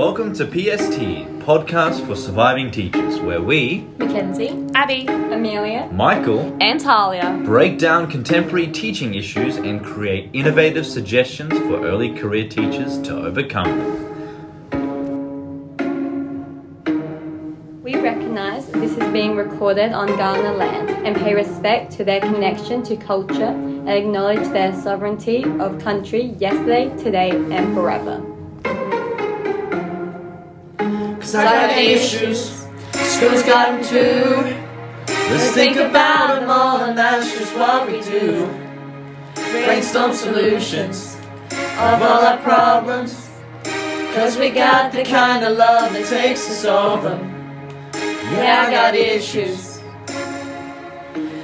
Welcome to PST, podcast for surviving teachers, where we, Mackenzie, Abby, Amelia, Michael, and Talia, break down contemporary teaching issues and create innovative suggestions for early career teachers to overcome them. We recognise this is being recorded on Kaurna land and pay respect to their connection to culture and acknowledge their sovereignty of country yesterday, today, and forever. Cause I got issues, school's got them too. Let's think about them all, and that's just what we do. Brainstorm solutions of all our problems, cause we got the kind of love that takes to solve them. Yeah, I got issues.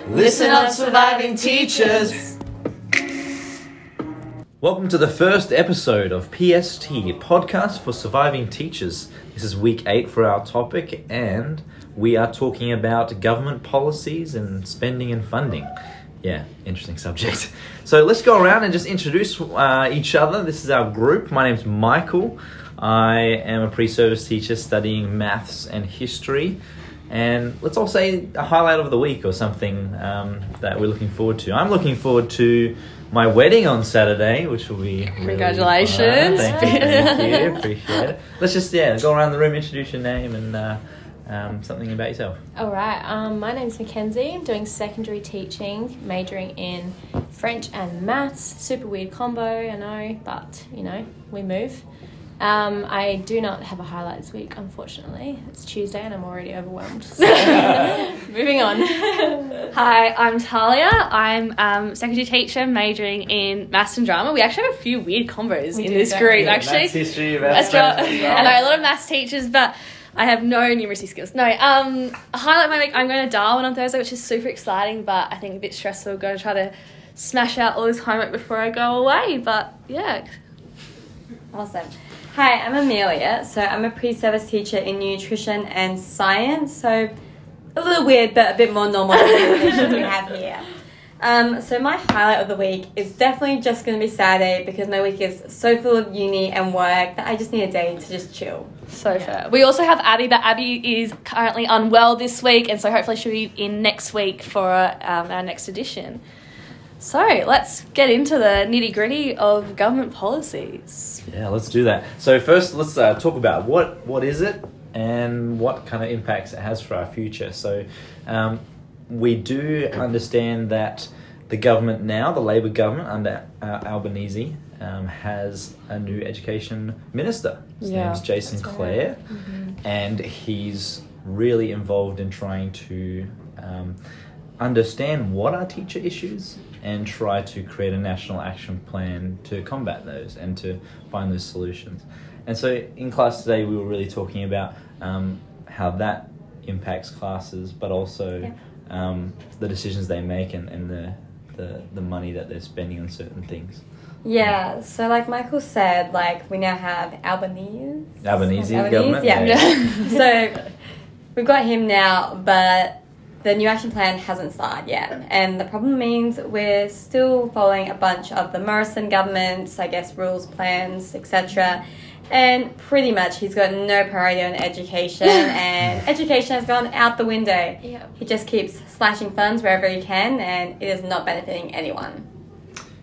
Listen up, surviving teachers. Welcome to the first episode of PST, podcast for surviving teachers. This is week 8 for our topic, and we are talking about government policies and spending and funding. Yeah, interesting subject. So let's go around and just introduce each other. This is our group. My name's Michael. I am a pre-service teacher studying maths and history. And let's all say a highlight of the week or something that we're looking forward to. I'm looking forward to my wedding on Saturday, which will be really congratulations. Thank you, appreciate it. Let's just go around the room, introduce your name and something about yourself. All right, my name's Mackenzie. I'm doing secondary teaching, majoring in French and maths. Super weird combo, I know, but you know, we move. I do not have a highlight this week, unfortunately. It's Tuesday and I'm already overwhelmed. So. Moving on. Hi, I'm Talia. I'm secondary teacher majoring in maths and drama. We actually have a few weird combos in this group, actually. Maths, history, maths, I know a lot of maths teachers, but I have no numeracy skills. No, highlight my week. I'm going to Darwin on Thursday, which is super exciting, but I think a bit stressful. Going to try to smash out all this homework before I go away, but yeah. Awesome. Hi, I'm Amelia. So I'm a pre-service teacher in nutrition and science. So a little weird, but a bit more normal than we have here. So my highlight of the week is definitely just going to be Saturday because my week is so full of uni and work that I just need a day to just chill. So fair. We also have Abby, but Abby is currently unwell this week, and so hopefully she'll be in next week for our next edition. So let's get into the nitty-gritty of government policies. Yeah, let's do that. So first, let's talk about what is it and what kind of impacts it has for our future. So we do understand that the government now, the Labor government under Albanese, has a new education minister. His name's Jason Clare, right. Mm-hmm. And he's really involved in trying to understand what are teacher issues and try to create a national action plan to combat those and to find those solutions. And so in class today, we were really talking about how that impacts classes, but also the decisions they make and the money that they're spending on certain things. Yeah, so like Michael said, like we now have Albanese government. So we've got him now, but the new action plan hasn't started yet, and the problem means we're still following a bunch of the Morrison government's, I guess, rules, plans, etc. And pretty much he's got no priority on education, and education has gone out the window. Yep. He just keeps slashing funds wherever he can, and it is not benefiting anyone.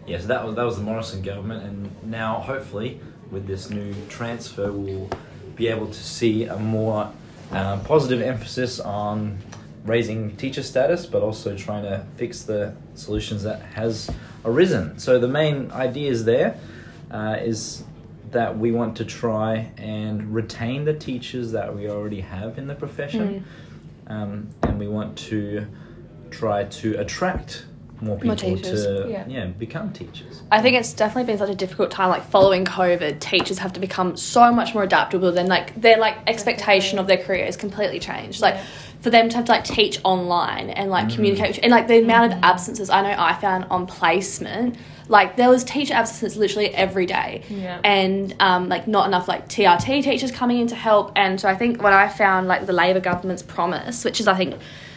Yeah, so that was the Morrison government, and now hopefully with this new transfer we'll be able to see a more positive emphasis on raising teacher status, but also trying to fix the solutions that has arisen. So the main ideas there is that we want to try and retain the teachers that we already have in the profession, and we want to try to attract more people to become teachers. I think it's definitely been such a difficult time, like following COVID, teachers have to become so much more adaptable than like their expectation of their career has completely changed. Like for them to have to teach online and communicate and the amount of absences I know I found on placement, there was teacher absences literally every day. Yeah. And not enough TRT teachers coming in to help. And so I think what I found the Labor government's promise, which is I think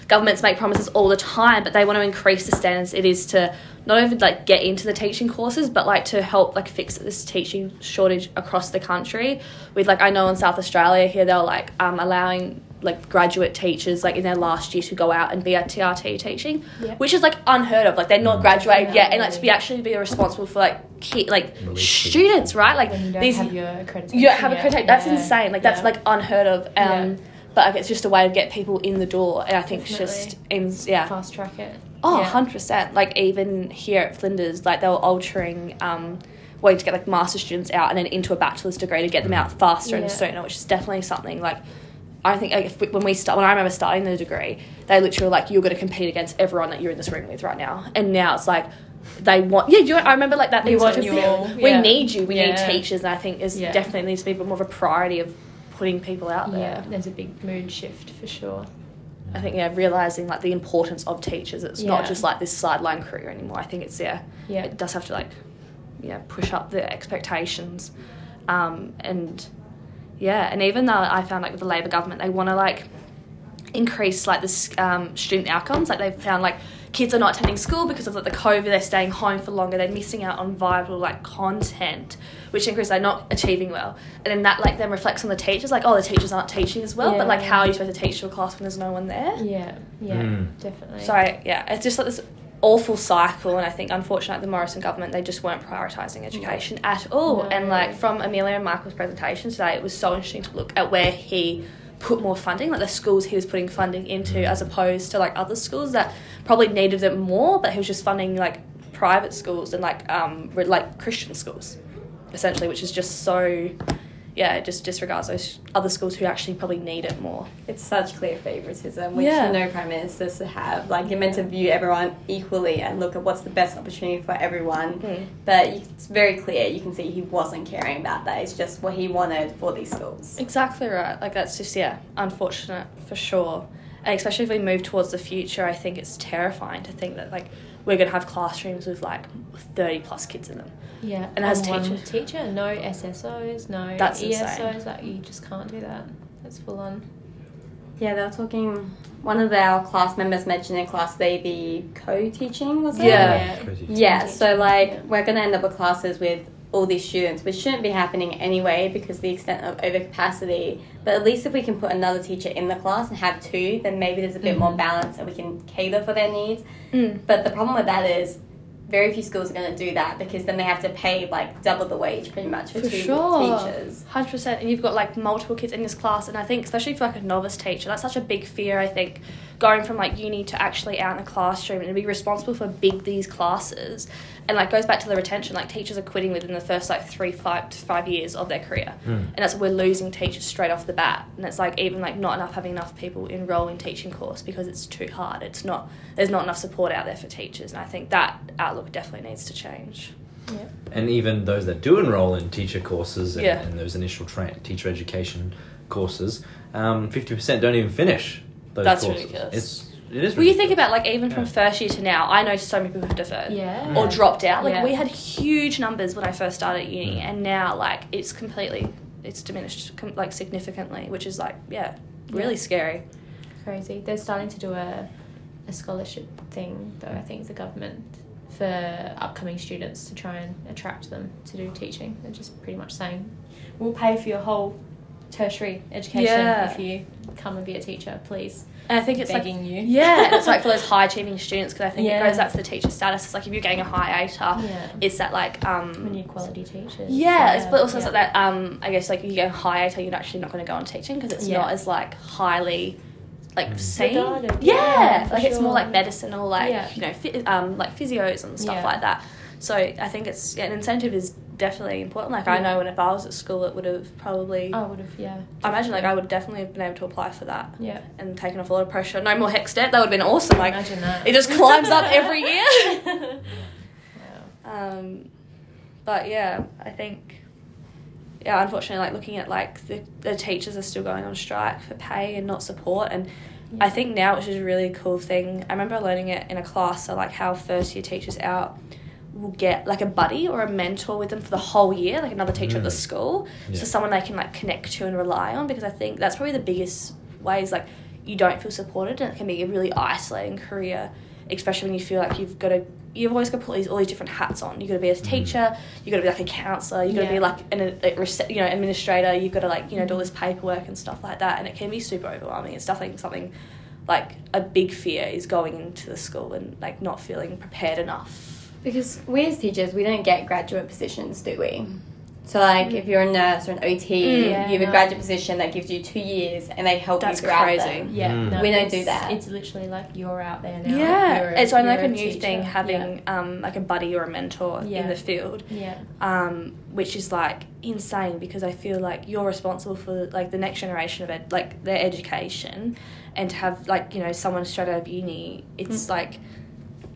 governments make promises all the time, but they want to increase the standards it is to not only like get into the teaching courses, but like to help like fix this teaching shortage across the country. With like, I know in South Australia here, they're like allowing like graduate teachers like in their last year to go out and be at TRT teaching, yep. which is like unheard of. Like they're not graduated yet, and like to be actually be responsible for like kid, like students, right? Like when you don't have your accreditation. You don't have accreditation. That's insane. Like that's like unheard of. But like, it's just a way to get people in the door, and I think it's just fast track it. Oh, 100%. Like even here at Flinders, like they were altering way to get like master's students out and then into a bachelor's degree to get them out faster in Estonia, which is definitely something like. I think like, when I remember starting the degree, they literally were like, you're going to compete against everyone that you're in this room with right now. And now it's like, they want... Yeah, I remember like that. They want you all. We need you. We need teachers. And I think there's definitely needs to be a bit more of a priority of putting people out there. Yeah, there's a big mood shift for sure. I think, realising like the importance of teachers. It's not just like this sideline career anymore. I think it's, it does have to like, push up the expectations and even though I found, like, with the Labor government, they want to, like, increase, like, the student outcomes. Like, they've found, like, kids are not attending school because of, like, the COVID. They're staying home for longer. They're missing out on vital, like, content, which increases they're not achieving well. And then that, like, then reflects on the teachers. Like, oh, the teachers aren't teaching as well. Yeah. But, like, how are you supposed to teach to a class when there's no one there? Definitely. So, it's just, like, this awful cycle, and I think unfortunately the Morrison government, they just weren't prioritising education at all. No. And like from Amelia and Michael's presentation today, it was so interesting to look at where he put more funding, like the schools he was putting funding into as opposed to like other schools that probably needed it more, but he was just funding like private schools and like Christian schools essentially, which is just so it just disregards those other schools who actually probably need it more. It's such clear favouritism, which no Prime Minister to have. Like, you're meant to view everyone equally and look at what's the best opportunity for everyone. Mm. But it's very clear, you can see he wasn't caring about that. It's just what he wanted for these schools. Exactly right. Like, that's just, unfortunate for sure. And especially if we move towards the future, I think it's terrifying to think that, like, we're going to have classrooms with, like, 30-plus kids in them. Yeah. And as teacher, no SSOs, no ESOs. Like, you just can't do that. That's full on. Yeah, they were talking... One of our class members mentioned in class the co-teaching, was it? Yeah. So, like, we're going to end up with classes with all these students, which shouldn't be happening anyway because of the extent of overcapacity. But at least if we can put another teacher in the class and have two, then maybe there's a bit more balance and we can cater for their needs. Mm. But the problem with that is very few schools are going to do that because then they have to pay like double the wage pretty much for two teachers. 100%. And you've got like multiple kids in this class, and I think especially for like a novice teacher, that's such a big fear, I think, going from like uni to actually out in the classroom and be responsible for these classes. And like goes back to the retention, like teachers are quitting within the first like 3 to 5 years of their career. Mm. And that's we're losing teachers straight off the bat. And it's like even like having enough people enroll in teaching course because it's too hard. There's not enough support out there for teachers, and I think that outlook definitely needs to change. Yep. And even those that do enroll in teacher courses and those initial teacher education courses, 50% don't even finish those courses. That's ridiculous. It is ridiculous. Well, you think about, like, even from first year to now, I know so many people who've deferred or dropped out. Like, we had huge numbers when I first started at uni, and now, like, it's diminished, like, significantly, which is, like, really scary. Crazy. They're starting to do a scholarship thing, though, I think, the government, for upcoming students to try and attract them to do teaching. They're just pretty much saying, we'll pay for your whole tertiary education if you come and be a teacher, please. And I think it's begging like, you. Yeah, it's like for those high achieving students, because I think it goes back to the teacher status. It's like if you're getting a high ATAR, it's that like we need quality teachers. Yeah, it's, but also it's like that. I guess like if you go high ATAR, you're actually not going to go on teaching because it's not as like highly like seen. Regarded. Yeah, like it's more like medicinal, like like physios and stuff like that. So I think it's an incentive is definitely important. Like I know when if I was at school, it would have probably. I would have, I imagine like I would definitely have been able to apply for that. Yeah. And taken off a lot of pressure. No more hex debt. That would have been awesome. Like imagine that. It just climbs up every year. But I think. Yeah, unfortunately, like looking at like the teachers are still going on strike for pay and not support. And I think now, which is a really cool thing. I remember learning it in a class. So like how first year teachers out will get like a buddy or a mentor with them for the whole year, like another teacher at the school, so someone they can like connect to and rely on, because I think that's probably the biggest way is like you don't feel supported, and it can be a really isolating career, especially when you feel like you've always got to put all these different hats on. You've got to be a teacher, you've got to be like a counsellor, you've got to be like an administrator, you've got to do all this paperwork and stuff like that, and it can be super overwhelming. It's definitely something like a big fear is going into the school and like not feeling prepared enough. Because we as teachers, we don't get graduate positions, do we? So, if you're a nurse or an OT, you have a graduate position that gives you 2 years and they help you throughout them. That's crazy. Yeah. Mm. No, we don't do that. It's literally like you're out there now. Yeah. It's only like a new teacher thing having like a buddy or a mentor in the field. Yeah. Which is like insane, because I feel like you're responsible for like the next generation of their education, and to have someone straight out of uni, it's like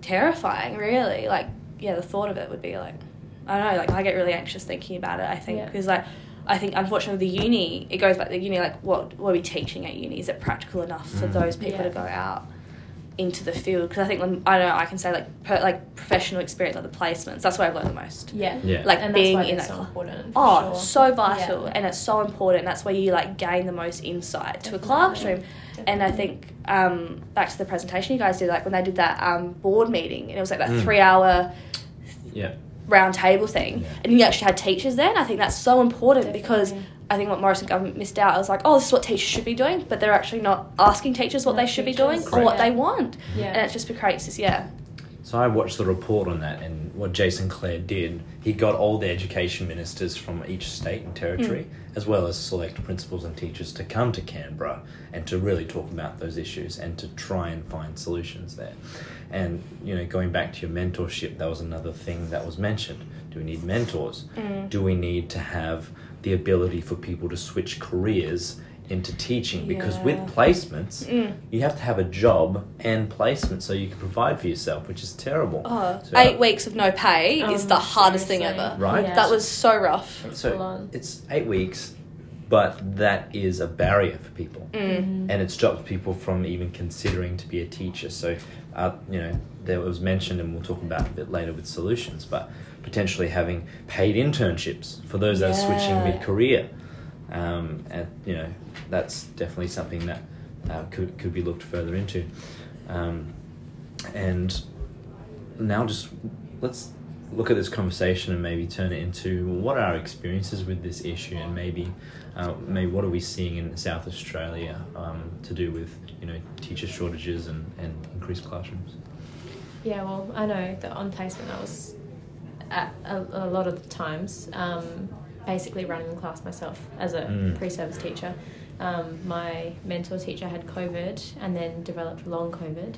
terrifying, really. Like, yeah, the thought of it would be like, I don't know, like, I get really anxious thinking about it, I think, because, I think, unfortunately, the uni, it goes back to the uni, like, what are we teaching at uni? Is it practical enough for those people to go out into the field? Because I think, I can say, professional experience, the placements, that's where I've learned the most. Yeah. Yeah. Like, and being in that class. Important. Oh, sure. So vital, and it's so important. That's where you, gain the most insight to a classroom. Definitely. And I think, back to the presentation you guys did, when they did that board meeting, and it was, that 3-hour... Yeah. round table thing, and you actually had teachers there, and I think that's so important. Definitely. Because I think what Morrison government missed out, I was like, oh, this is what teachers should be doing, but they're actually not asking teachers what they should be doing or what they want, and it just creates this. So I watched the report on that, and what Jason Clare did, he got all the education ministers from each state and territory, as well as select principals and teachers, to come to Canberra and to really talk about those issues and to try and find solutions there. And, going back to your mentorship, that was another thing that was mentioned. Do we need mentors? Do we need to have the ability for people to switch careers into teaching? Because with placements, you have to have a job and placement so you can provide for yourself, which is terrible. Oh, so 8 weeks of no pay is the hardest thing ever. Right? Yeah. That was so rough. So it's 8 weeks, but that is a barrier for people. Mm-hmm. And it stops people from even considering to be a teacher. So, there was mentioned, and we'll talk about a bit later with solutions, but potentially having paid internships for those that are switching mid-career. And that's definitely something that could be looked further into. And now just let's look at this conversation and maybe turn it into what are our experiences with this issue, and maybe what are we seeing in South Australia to do with teacher shortages and increased classrooms. Yeah, well, I know that on placement I was at a lot of the times. Basically running the class myself as a pre-service teacher. My mentor teacher had COVID and then developed long COVID.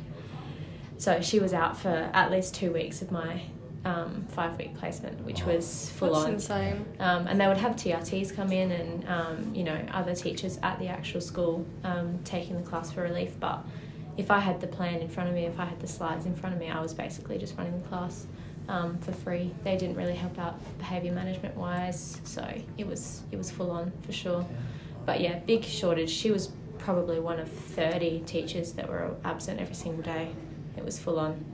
So she was out for at least 2 weeks of my 5-week placement, which was full on. That's insane. And they would have TRTs come in and, other teachers at the actual school taking the class for relief. But if I had the plan in front of me, if I had the slides in front of me, I was basically just running the class. For free. They didn't really help out behaviour management wise, so it was full on for sure. Yeah. But yeah, big shortage. She was probably one of 30 teachers that were absent every single day. It was full on.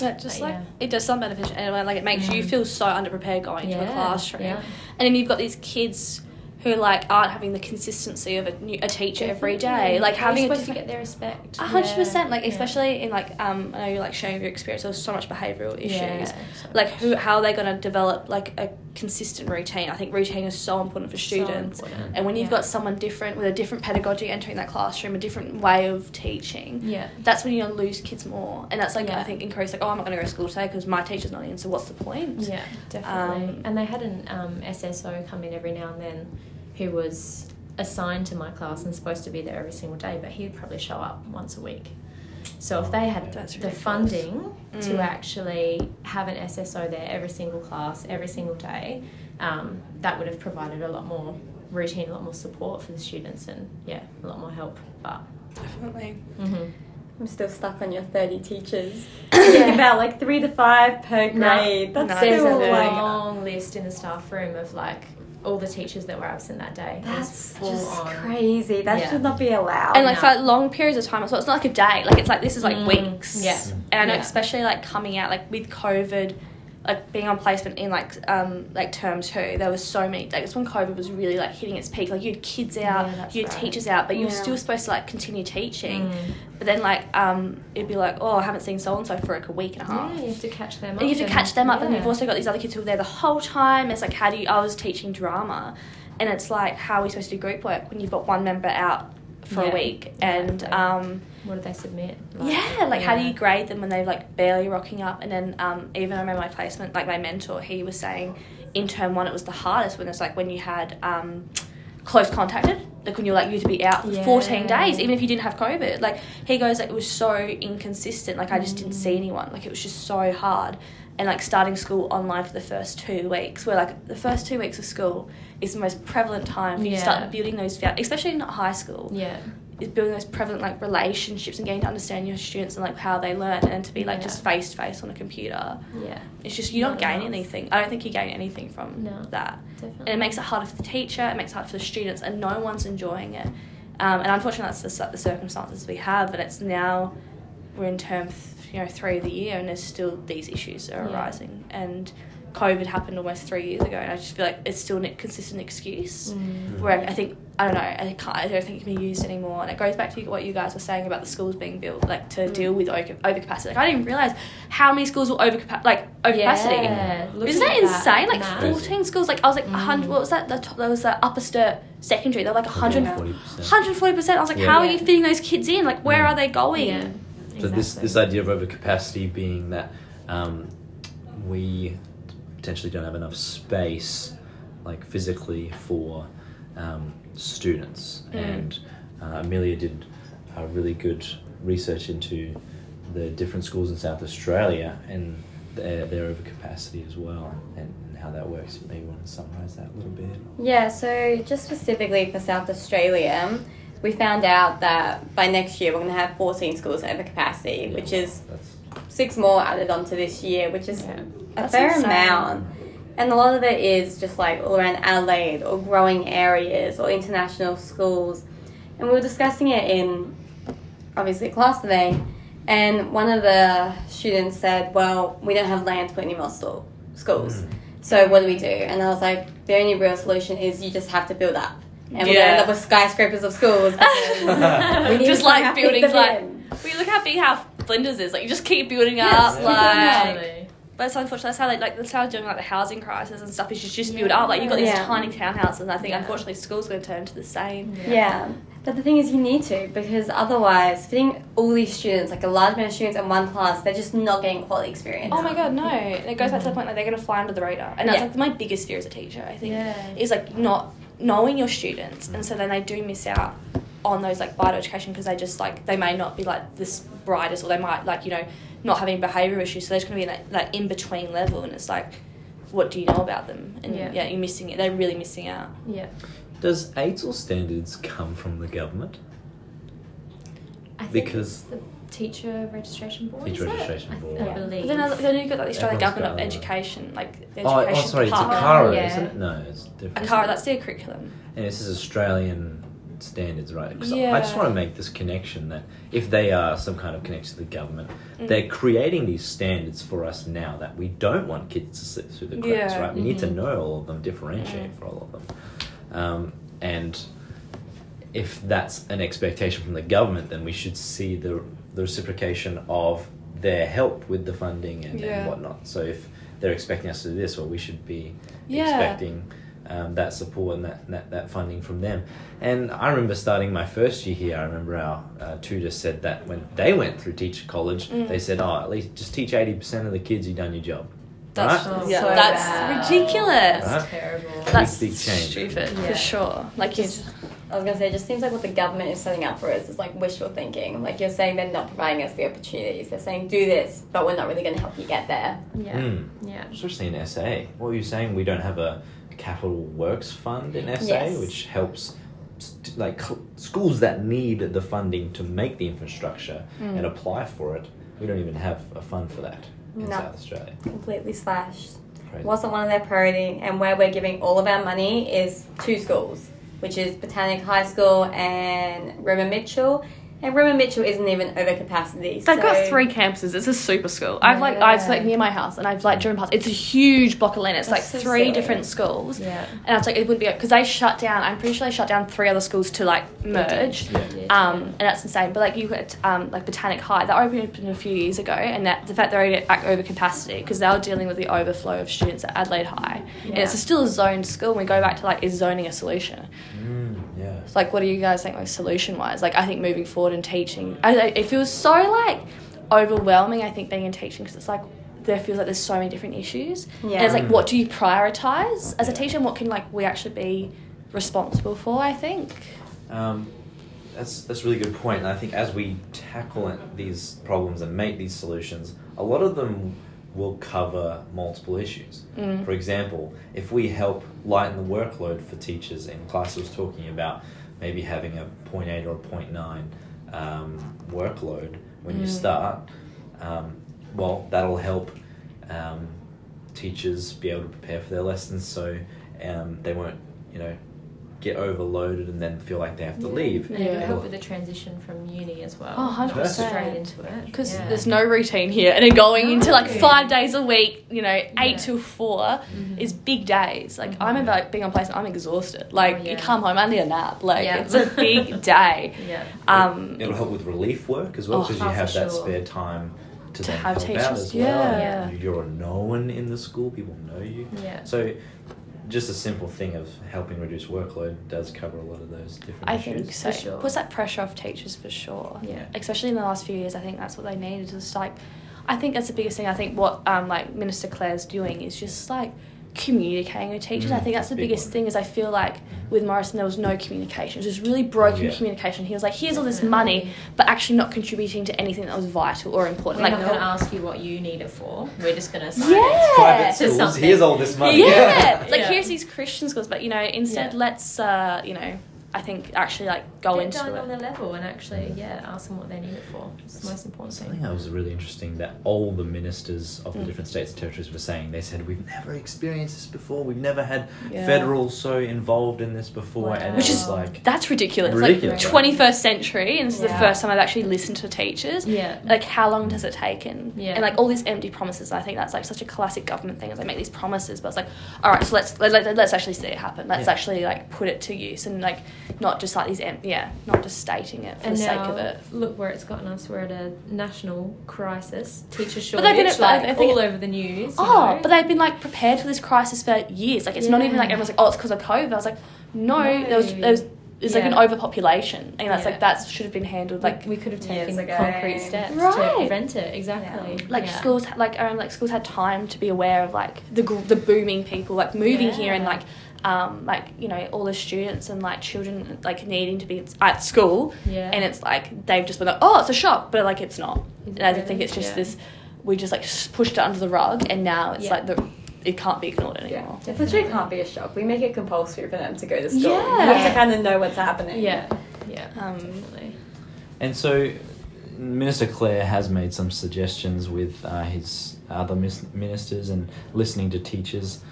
Yeah, just it does some benefit anyway. Like, it makes you feel so underprepared going to a classroom, and then you've got these kids who aren't having the consistency of a teacher every day. Yeah. Like, having supposed to get their respect. 100%. Like, especially in I know you're sharing your experience. There's so much behavioural issues. Yeah, how are they going to develop a consistent routine? I think routine is so important for students. So important. And when you've got someone different with a different pedagogy entering that classroom, a different way of teaching, that's when you're going to lose kids more. And that's I think increased. Like, oh, I'm not going to go to school today because my teacher's not in. So what's the point? Yeah, definitely. And they had an SSO come in every now and then, who was assigned to my class and supposed to be there every single day, but he'd probably show up once a week. So if they had the funding to actually have an SSO there every single class, every single day, that would have provided a lot more routine, a lot more support for the students, and a lot more help. But definitely. Mm-hmm. I'm still stuck on your 30 teachers. Think about 3 to 5 per grade. There's a long list in the staff room of all the teachers that were absent that day. That's just crazy. That should not be allowed. And for long periods of time as well. It's not a day. It's this is weeks. Yeah. And I know especially coming out with COVID like being on placement in like term 2, there was so many, like it's when COVID was really like hitting its peak, like you had kids out, you had teachers out, but you were still supposed to like continue teaching, but then like it'd be like, oh, I haven't seen so and so for like a week and a half. You have to catch them up. You have to catch them up, and you've also got these other kids who were there the whole time. It's like, how do you? I was teaching drama, and it's like, how are we supposed to do group work when you've got one member out for a week? And what do they submit? Like, how do you grade them when they're like barely rocking up? And then even I remember my placement, like my mentor, he was saying in term 1 it was the hardest when it's like when you had close contacted, like when you're like you to be out for 14 days, even if you didn't have COVID. Like he goes, like it was so inconsistent. Like I just didn't see anyone. Like it was just so hard. And like starting school online for the first 2 weeks, where like the first 2 weeks of school is the most prevalent time for you to start building those, especially in high school. Yeah. Is building those prevalent like relationships and getting to understand your students and like how they learn, and to be like just face to face on a computer. Yeah. It's just you don't gain anything. I don't think you gain anything from that. Definitely. And it makes it harder for the teacher, it makes it harder for the students, and no one's enjoying it. And unfortunately that's the circumstances we have, and it's now we're in term 3 of the year, and there's still these issues are arising, and COVID happened almost 3 years ago, and I just feel like it's still a consistent excuse where I don't think it can be used anymore. And it goes back to what you guys were saying about the schools being built like to deal with overcapacity. Like I didn't even realise how many schools were overcapacity. Isn't that insane? Like 14 schools. Like I was like 100. What was that? There was the Upper Sturt Secondary. They were like 140%. I was like, how are you fitting those kids in? Like where are they going? Yeah. So exactly. This idea of overcapacity being that we potentially don't have enough space, like physically, for students. And Amelia did really good research into the different schools in South Australia and their overcapacity as well, and how that works. Maybe you want to summarise that a little bit? Yeah, so just specifically for South Australia, we found out that by next year we're going to have 14 schools over capacity, which is 6 more added on to this year, which is a fair amount. And a lot of it is just like all around Adelaide or growing areas or international schools. And we were discussing it in, obviously, class today, and one of the students said, well, we don't have land to put any more schools, so what do we do? And I was like, the only real solution is you just have to build up. And we're going to end up with skyscrapers of schools. We just like buildings, like we look how big how Flinders is. Like you just keep building up, like. But it's unfortunately that's how they're doing like the housing crisis and stuff. Is you just build up. Like you've got these tiny townhouses, and I think unfortunately schools going to turn to the same. Yeah, but the thing is, you need to, because otherwise fitting all these students, like a large amount of students in one class, they're just not getting quality experience. Oh my god, no! And it goes back to the point like they're going to fly under the radar, and that's like my biggest fear as a teacher. I think is like not knowing your students, and so then they do miss out on those like vital education, because they just like they may not be like this brightest, or they might like, you know, not having behavioural issues, so they're just going to be in that in between level, and it's like, what do you know about them? And you're missing it. They're really missing out. Yeah. Does AITSL standards come from the government? I think because it's the Teacher Registration Board. I believe. Then you've got like the Australian Government of Education, like the education. Oh, sorry, it's ACARA, isn't it? No, it's different. ACARA, that's their curriculum. And this is Australian standards, right? Because I just want to make this connection that if they are some kind of connection to the government, they're creating these standards for us now that we don't want kids to slip through the cracks, right? We need to know all of them, differentiate for all of them. And if that's an expectation from the government, then we should see the reciprocation of their help with the funding and whatnot. So if they're expecting us to do this, well, we should be expecting that support and that funding from them. And I remember starting my first year here, I remember our tutor said that when they went through teacher college, they said, at least just teach 80% of the kids, you've done your job. That's that's ridiculous. That's terrible. That's big change. Stupid, for sure. Like I was going to say, it just seems like what the government is setting up for us is like wishful thinking. Like you're saying they're not providing us the opportunities. They're saying do this, but we're not really going to help you get there. Yeah. Mm. Yeah. Especially in SA. What were you saying? We don't have a capital works fund in SA, which helps like schools that need the funding to make the infrastructure and apply for it. We don't even have a fund for that in South Australia. Completely slashed. Crazy. Wasn't one of their priority, and where we're giving all of our money is 2 schools, which is Botanic High School and Roma Mitchell, And Roma Mitchell isn't even over capacity. They've got three campuses. It's a super school. I've near my house, and I've driven past. It's a huge block of land. It's three different schools. Yeah. And I was it wouldn't be because they shut down. I'm pretty sure they shut down three other schools to merge. And that's insane. But you got Botanic High. That opened a few years ago, and the fact they're already at over capacity because they were dealing with the overflow of students at Adelaide High, and it's still a zoned school. And we go back to is zoning a solution? Yeah. So, what do you guys think, solution-wise? I think moving forward in teaching, it feels so, overwhelming, I think, being in teaching, because it's, there feels there's so many different issues. Yeah. And it's, what do you prioritise as a teacher, and what can, we actually be responsible for, I think? That's a really good point, and I think as we tackle these problems and make these solutions, a lot of them will cover multiple issues. Mm. For example, if we help lighten the workload for teachers, and Class was talking about maybe having a 0.8 or a 0.9 workload when you start, that'll help teachers be able to prepare for their lessons so they won't, get overloaded and then feel they have to leave. And it'll help with the transition from uni as well. Oh, 100%. Straight into it. Because there's no routine here. And then going into 5 days a week, 8 till 4 is big days. I remember being on placement, I'm exhausted. You come home, I need a nap. It's a big day. Yeah. It'll help with relief work as well because you have that spare time to have teachers as well. Yeah. You're known in the school. People know you. Yeah. So just a simple thing of helping reduce workload does cover a lot of those different issues. I think so. For sure. Puts that pressure off teachers for sure. Yeah. Especially in the last few years, I think that's what they needed. Just I think that's the biggest thing. I think what Minister Clare's doing is just communicating with teachers. I think that's the biggest thing is I feel with Morrison there was no communication. It was just really broken communication. He was here's all this money but actually not contributing to anything that was vital or important. We're not going to ask you what you need it for. We're just going to assign it private schools. Something. Here's all this money. Yeah. Here's these Christian schools but instead let's I think actually go get into it on the level and actually ask them what they need it for. It's the most important thing. I think that was really interesting that all the ministers of the different states and territories were saying. They said we've never experienced this before. We've never had federal so involved in this before. Wow. And which is that's ridiculous. Ridiculous. 21st century and this is the first time I've actually listened to teachers. Yeah. How long has it taken? Yeah. And all these empty promises. I think that's such a classic government thing as they make these promises but it's all right so let's actually see it happen. Let's actually put it to use and not just these not just stating it for the sake of it. Look where it's gotten us. We're at a national crisis, teacher shortage, all over the news. But they've been prepared for this crisis for years. It's not even everyone's it's because of COVID. I was no. There was an overpopulation, and that's that should have been handled. We could have taken concrete steps to prevent it. Exactly. Yeah. Schools, schools had time to be aware of the booming people moving here and all the students and children needing to be at school and it's they've just been it's a shock but it's not and I think it's just this we just pushed it under the rug and now it's it can't be ignored anymore. It literally can't be a shock. We make it compulsory for them to go to school. You have to kind of know what's happening. Definitely. And so Minister Clare has made some suggestions with his other ministers and listening to teachers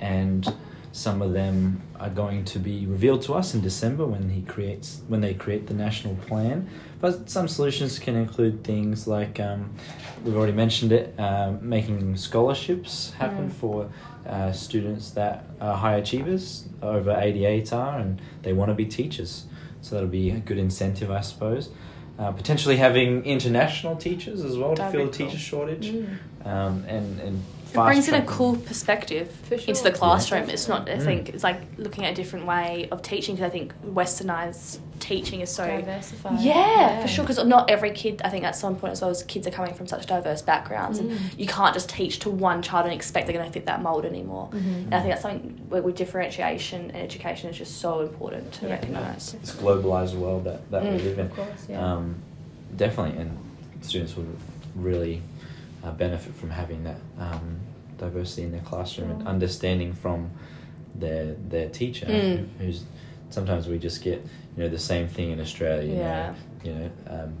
and some of them are going to be revealed to us in December when they create the national plan. But some solutions can include things we've already mentioned it, making scholarships happen for students that are high achievers over 88 are and they want to be teachers. So that'll be a good incentive, I suppose. Potentially having international teachers as well to fill the teacher shortage and it brings in a cool perspective into the classroom. It's not, I think, it's looking at a different way of teaching because I think westernised teaching is so diversified. Yeah, for sure, because not every kid, I think at some point as well as kids are coming from such diverse backgrounds and you can't just teach to one child and expect they're going to fit that mould anymore. Mm-hmm. And I think that's something where differentiation and education is just so important to recognise. It's globalised world that we live in. Of course, definitely, and students would really benefit from having that diversity in their classroom and understanding from their teacher who's sometimes we just get the same thing in Australia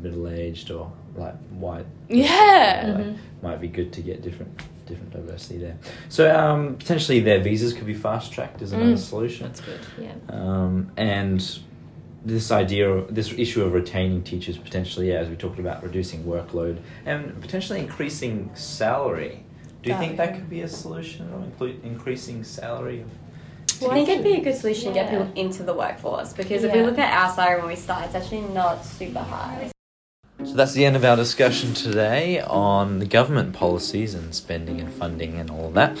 middle-aged or white might be good to get different diversity there. So potentially their visas could be fast-tracked as another solution. That's good. And this idea of this issue of retaining teachers potentially, as we talked about, reducing workload and potentially increasing salary. Do you think that could be a solution, or increasing salary? Well, I think it'd be a good solution to get people into the workforce, because if we look at our salary when we start, it's actually not super high. So that's the end of our discussion today on the government policies and spending and funding and all of that.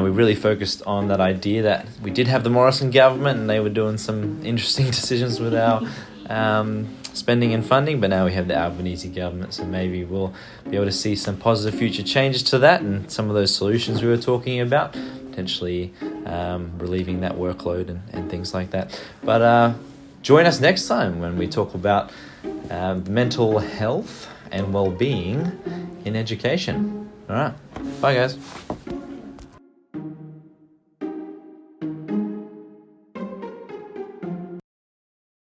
We really focused on that idea that we did have the Morrison government and they were doing some interesting decisions with our spending and funding, but now we have the Albanese government, so maybe we'll be able to see some positive future changes to that and some of those solutions we were talking about, potentially relieving that workload and things like that. But join us next time when we talk about mental health and well-being in education. All right. Bye, guys.